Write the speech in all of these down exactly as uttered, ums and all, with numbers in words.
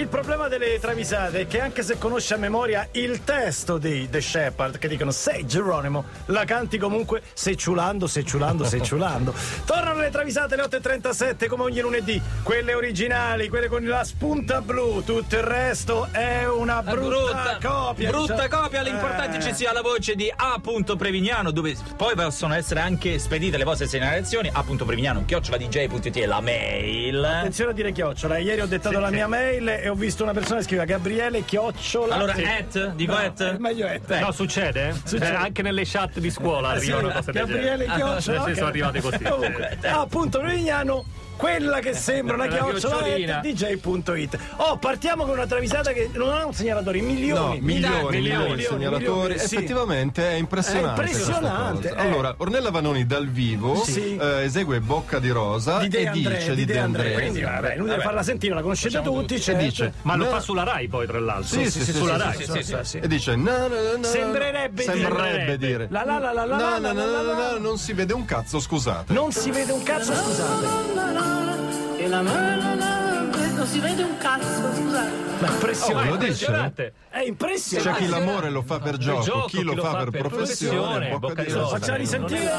Il problema delle travisate è che anche se conosci a memoria il testo di The Shepherd, che dicono sei Geronimo, la canti comunque secciulando, secciulando, secciulando. Tornano le travisate alle otto e trentasette come ogni lunedì, quelle originali, quelle con la spunta blu, tutto il resto è una brutta, brutta copia. Brutta copia, l'importante eh. ci sia la voce di A.prevignano, dove poi possono essere anche spedite le vostre segnalazioni. A.prevignano, chiocciola dj.it è la mail. Attenzione a dire chiocciola, ieri ho dettato sì, la sì. mia mail e ho visto una persona che scriveva Gabriele chiocciola. Allora sì. at, dico no, at. È meglio at. Eh. No, succede? succede. Eh, anche nelle chat di scuola sì, arrivano cose del genere. Gabriele chiocciola. Ah, no, okay. Sono arrivate così. Comunque, A.prevignano, quella che sembra una chiocciola è dj.it. Oh, partiamo con una travisata che non ha un segnalatore, milioni, no, milioni, milioni, milioni di segnalatori. Milioni, effettivamente sì. è impressionante. È impressionante. Eh. Allora, Ornella Vanoni dal vivo sì. eh, esegue Bocca di Rosa di De e André, dice di De, De André. André. Quindi vabbè, lui deve farla sentire, la conoscete tutti, tutti. Certo. E dice, ma lo no. fa sulla Rai poi tra l'altro. Sì, sì, sì, sì, sulla Rai. Sì, sì, sì, sì. E dice na, na, na, sembrerebbe, sembrerebbe dire. La la la la la la la non si vede un cazzo, scusate. Non si vede un cazzo, scusate. E la non si vede un cazzo, scusate. Ma impressionante. Oh, lo dice? È impressionante. C'è chi l'amore lo fa per gioco, gioco chi, chi lo, lo fa per, per professione. professione Bocca di Rosa. Facciamo risentire.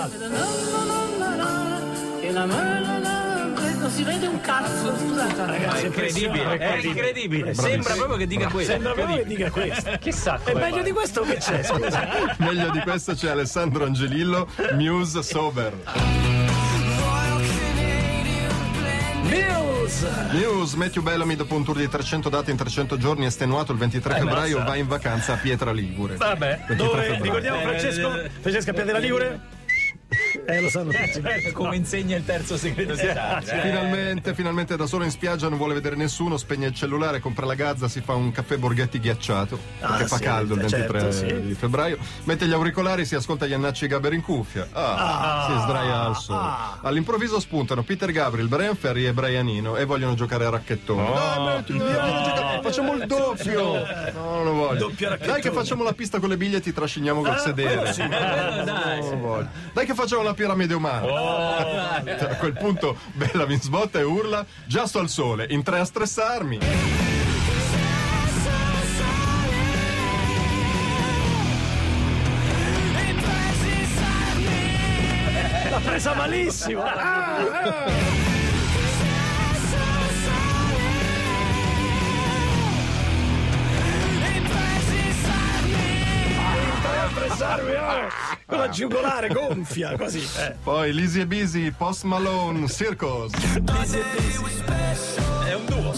E la non si vede un cazzo, scusate ragazzi. È incredibile, è incredibile. Sembra proprio che dica questo. Sembra proprio che dica questo. Chissà. È meglio vai. di questo che c'è, scusa. Meglio di questo c'è Alessandro Angelillo, Muse Sober. News. News, Matthew Bellamy dopo un tour di trecento date in trecento giorni estenuato il ventitré febbraio eh, va in vacanza a Pietra Ligure. Vabbè, dove ricordiamo Francesco, eh, Francesca Pietra Ligure? Eh, lo sanno tutti. Eh, come no. insegna il terzo segretario. Eh. Finalmente, finalmente da solo in spiaggia, non vuole vedere nessuno, spegne il cellulare, compra la gazza, si fa un caffè Borghetti ghiacciato, ah, perché sì, fa caldo il ventitré certo, sì. di febbraio, mette gli auricolari, si ascolta gli Annacci e Gaber in cuffia, ah, ah, si sdraia al sole. Ah. All'improvviso spuntano Peter Gabriel, Brian Ferry e Brian Eno e vogliono giocare a racchettone. No, no, no, no, facciamo il doppio. No, non lo voglio. Dai che facciamo la pista con le biglie e ti trasciniamo col ah, sedere. Sì, no, dai, non lo voglio. Dai che facciamo la piramide umana. Oh. A quel punto Bella mi sbotta e urla: già sto al sole, in tre a stressarmi. L'ha presa malissimo. Ah, ah. Con la giugolare gonfia così. Eh. Poi Lizzy e Busy, Post Malone, Circus. Lizzy e Busy. È un duo.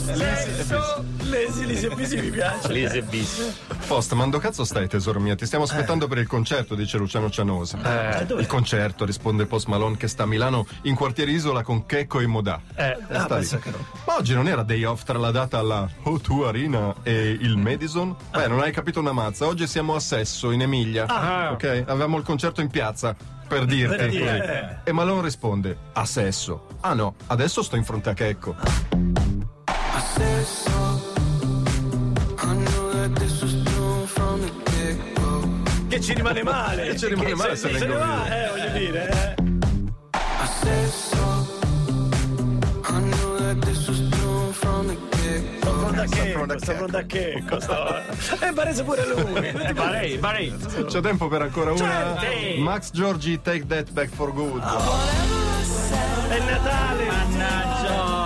Lizzy e Busy mi piace. Lizzy e Busy. Post, ma dove cazzo stai tesoro mio? Ti stiamo aspettando eh. per il concerto, dice Luciano Cianosa. Eh. Eh, il concerto, risponde Post Malone che sta a Milano in quartiere Isola con Checco e Modà. Eh. Ah, ma oggi non era day off tra la data alla O due Arena e il Madison? Beh, non hai capito una mazza. Oggi siamo a Sesto in Emilia. Ah. Ok, avevamo il concerto in piazza per dirti. Per dire. E Malone risponde: a Sesto. Ah no, adesso sto in fronte a Checco. A Sesto. Che ci rimane male. Che ci rimane che male se, se, se ne va, eh, voglio dire. Eh. A Sesto. Sono da Checco. E Barese pure lui. Barei, Barei. C'è tempo per ancora una. Certo. Max Giorgi, Take That Back for Good. Oh. È Natale. Mannaggia.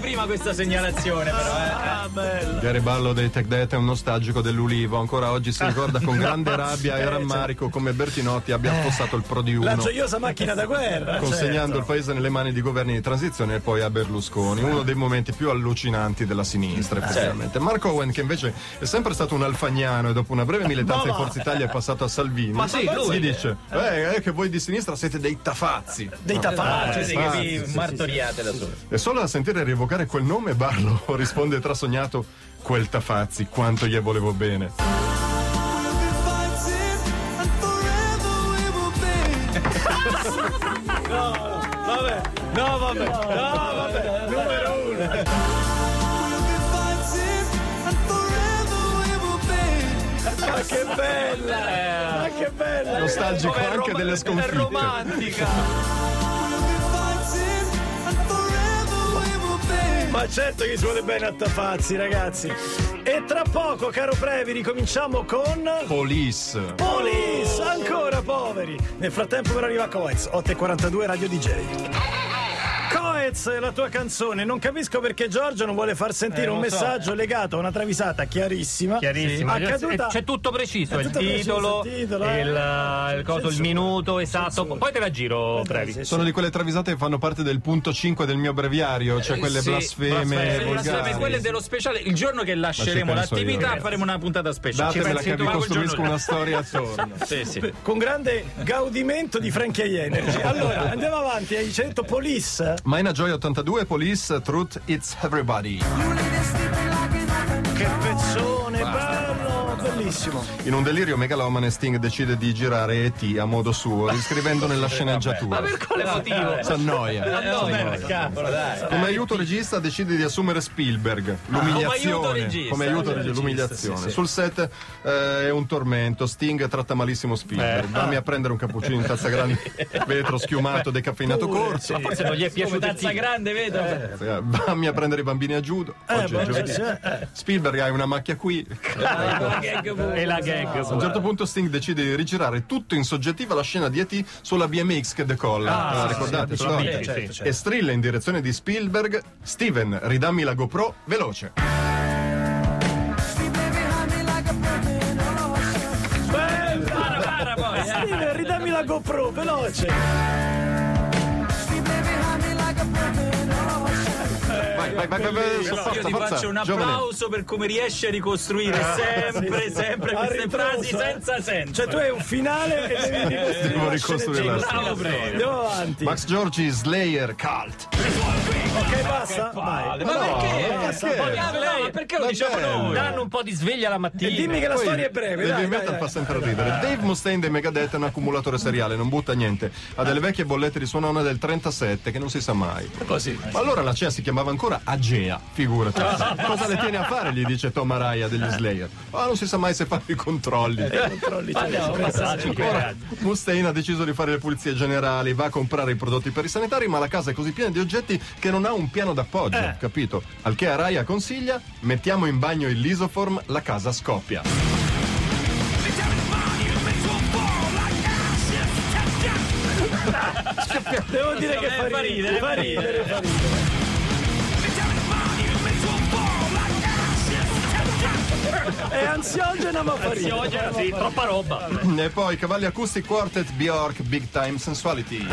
Prima questa segnalazione però eh. ah, bello. Gary Barlow dei Tech Data è un nostalgico dell'Ulivo, ancora oggi si ricorda con grande rabbia e rammarico come Bertinotti abbia affossato il Pro di Uno, la gioiosa macchina da guerra, consegnando certo. il paese nelle mani di governi di transizione e poi a Berlusconi, uno dei momenti più allucinanti della sinistra effettivamente. Certo. Marco Owen, che invece è sempre stato un alfagnano e dopo una breve militanza no, in Forza Italia è passato a Salvini, ma sì, lui gli dice eh, eh, che voi di sinistra siete dei tafazzi, dei tafazzi, eh, sì, tafazzi che vi sì, martoriate sì, da soli, e solo a sentire rievocare quel nome Barlo risponde trasognato: quel Tafazzi quanto gli volevo bene. No vabbè, no vabbè, no vabbè, numero uno. Ma che bella, ma che bella, nostalgico anche delle sconfitte, è romantica. Ma Ma certo che si vuole bene a Tafazzi, ragazzi. E tra poco, caro Previ, ricominciamo con Polis. Polis, ancora poveri. Nel frattempo però arriva Coez, otto e quarantadue Radio D J. Coez, la tua canzone. Non capisco perché Giorgio non vuole far sentire eh, un messaggio so. legato a una travisata chiarissima. Chiarissima. Sì. Accaduta... C'è tutto preciso: tutto il titolo, preciso, il, titolo eh. il, il, coso, il minuto esatto. Poi te la giro, Previ. Sì, sì. Sono di quelle travisate che fanno parte del punto cinque del mio breviario, cioè quelle sì, blasfeme. Blasfeme, quelle dello speciale. Il giorno che lasceremo l'attività, faremo una puntata speciale. Datemela che vi costruisco una storia attorno. Sì, sì. Con grande gaudimento di Frankie Energy. Allora, andiamo avanti ai cento Polis. Mina Joy ottantadue, Police, Truth, It's Everybody. Che pezzone, bello, bellissimo. In un delirio megalomane, Sting decide di girare E T a modo suo, riscrivendo nella sceneggiatura. Ma per quale motivo? S'annoia. Annoia. Come aiuto regista decide di assumere Spielberg. L'umiliazione. Come aiuto regista. L'umiliazione. Sul set eh, è un tormento. Sting tratta malissimo Spielberg. Dammi a prendere un cappuccino in tazza grande, vetro schiumato, decaffeinato corso. Forse non gli è piaciuto. Tazza grande, vetro. Dammi a prendere i bambini a judo. Spielberg, hai una macchia qui. E la gag. A un certo punto Sting decide di rigirare tutto in soggettiva la scena di E T sulla B M X che decolla. Ah, ah, ricordate? Sì, sì, certo, certo. E strilla in direzione di Spielberg: Steven, ridammi la GoPro veloce. Beh, para, para, poi. Steven, ridammi la GoPro veloce. Vai, vai, vai, vai, io forza, ti forza, faccio un applauso giovane. Per come riesci a ricostruire sempre, sempre queste frasi senza senso. Cioè tu hai un finale e devi ricostruire, ricostruire la storia. Andiamo avanti. Max Giorgi, Slayer, Cult. Ok, basta. Ma, ma perché? No, basta. Perché? Ma, no, ma perché lo diciamo noi? Danno un po' di sveglia la mattina. E dimmi che la Poi, storia è breve. Dai, dai, metal dai, fa sempre dai, ridere. Dai. Dave Mustaine dei Megadeth è un accumulatore seriale, non butta niente. Ha delle vecchie bollette di sua nonna del trentasette che non si sa mai. Così. Ma allora la C E A si chiamava ancora Agea, figurati. Cosa le tiene a fare? Gli dice Tom Araya degli Slayer. Ma non si sa mai se fanno i controlli. Eh, controlli Ora, Mustaine ha deciso di fare le pulizie generali, va a comprare i prodotti per i sanitari, ma la casa è così piena di oggetti che non ha un piano d'appoggio, eh. capito? Al che Araya consiglia: mettiamo in bagno il lisoform, la casa scoppia. Devo dire che fa ridere, fa ridere, fa ridere. È ansiogena ma fa ridere. Ansiogena, sì, troppa roba. E poi Cavalli Acoustic Quartet, Bjork, Big Time Sensuality.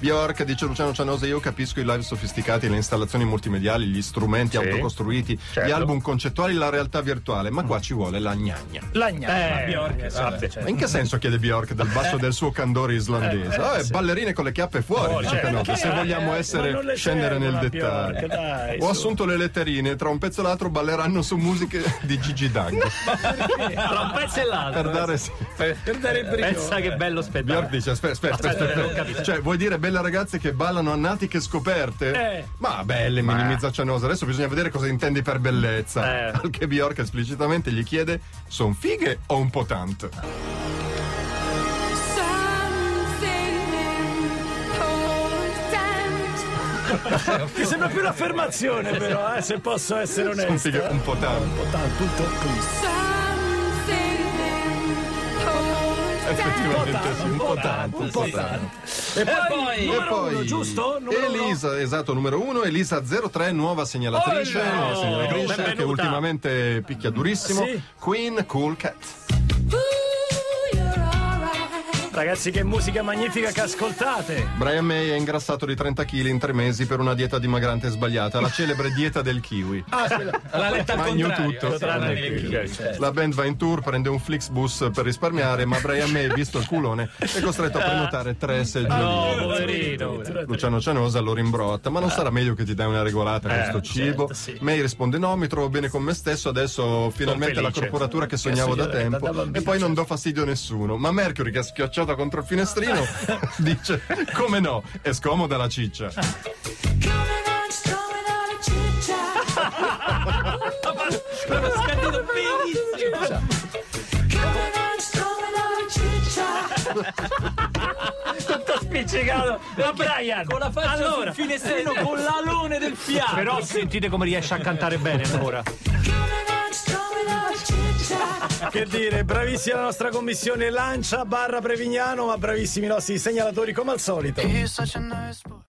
Bjork, dice Luciano Cianosa, io capisco i live sofisticati, le installazioni multimediali, gli strumenti sì, autocostruiti, certo. gli album concettuali, la realtà virtuale, ma qua ci vuole la gnagna. La gnagna. Eh, Bjork, esatto. Cioè. Ma in che senso chiede Bjork dal basso del suo candore islandese? Eh, eh, oh, eh, sì. Ballerine con le chiappe fuori, oh, dice eh, Canota, se vogliamo eh, essere scendere nel Bjork, dettaglio. Dai, Ho su. assunto le letterine, tra un pezzo e l'altro balleranno su musiche di Gigi D'Ango. Tra un pezzo e l'altro. Per dare, sì. per, per dare il brillore. Pensa che bello spettacolo. Bjork dice, aspetta, aspetta, aspetta. Cioè, vuoi dire bello? Le ragazze che ballano annatiche scoperte, eh. ma belle, minimizza Cianosa. Adesso bisogna vedere cosa intendi per bellezza. Eh. Anche Bjork esplicitamente gli chiede: son fighe o un po' tanto? Mi sembra più un'affermazione, però, eh, se posso essere onesto. Son fighe un po' tanto. Un po' tanto, tutto, tutto. Effettivamente un sì, un po' tanto, un po' tanto. E poi, e poi uno, giusto? Numero Elisa, uno? esatto, numero uno, Elisa zero tre, nuova segnalatrice, oh, no. nuova segnalatrice Benvenuta. che ultimamente picchia durissimo. Sì. Queen, Cool Cat. Ragazzi, che musica magnifica che ascoltate! Brian May è ingrassato di trenta chili in tre mesi per una dieta dimagrante sbagliata, la celebre dieta del kiwi. Ah, la letta al contrario, tutto, tranne il kiwi. Certo. La band va in tour, prende un Flixbus per risparmiare, ma Brian May, visto il culone, è costretto a prenotare tre seggiolini. Oh, poverino! Luciano Cianosa lo rimbrotta, ma non sarà meglio che ti dai una regolata a questo cibo? Certo, sì. May risponde: no, mi trovo bene con me stesso, adesso finalmente la corporatura che sognavo da tempo, da bambino, e poi non do fastidio a nessuno. Ma Mercury, che ha schiacciato contro il finestrino, dice: come no, è scomoda la ciccia. Sono scandito benissimo. Tutto appiccicato da Brian con la faccia allora. sul finestrino con l'alone del fiato. Però sentite come riesce a cantare bene allora. Che dire, bravissima la nostra commissione Lancia barra Prevignano, ma bravissimi i nostri segnalatori come al solito.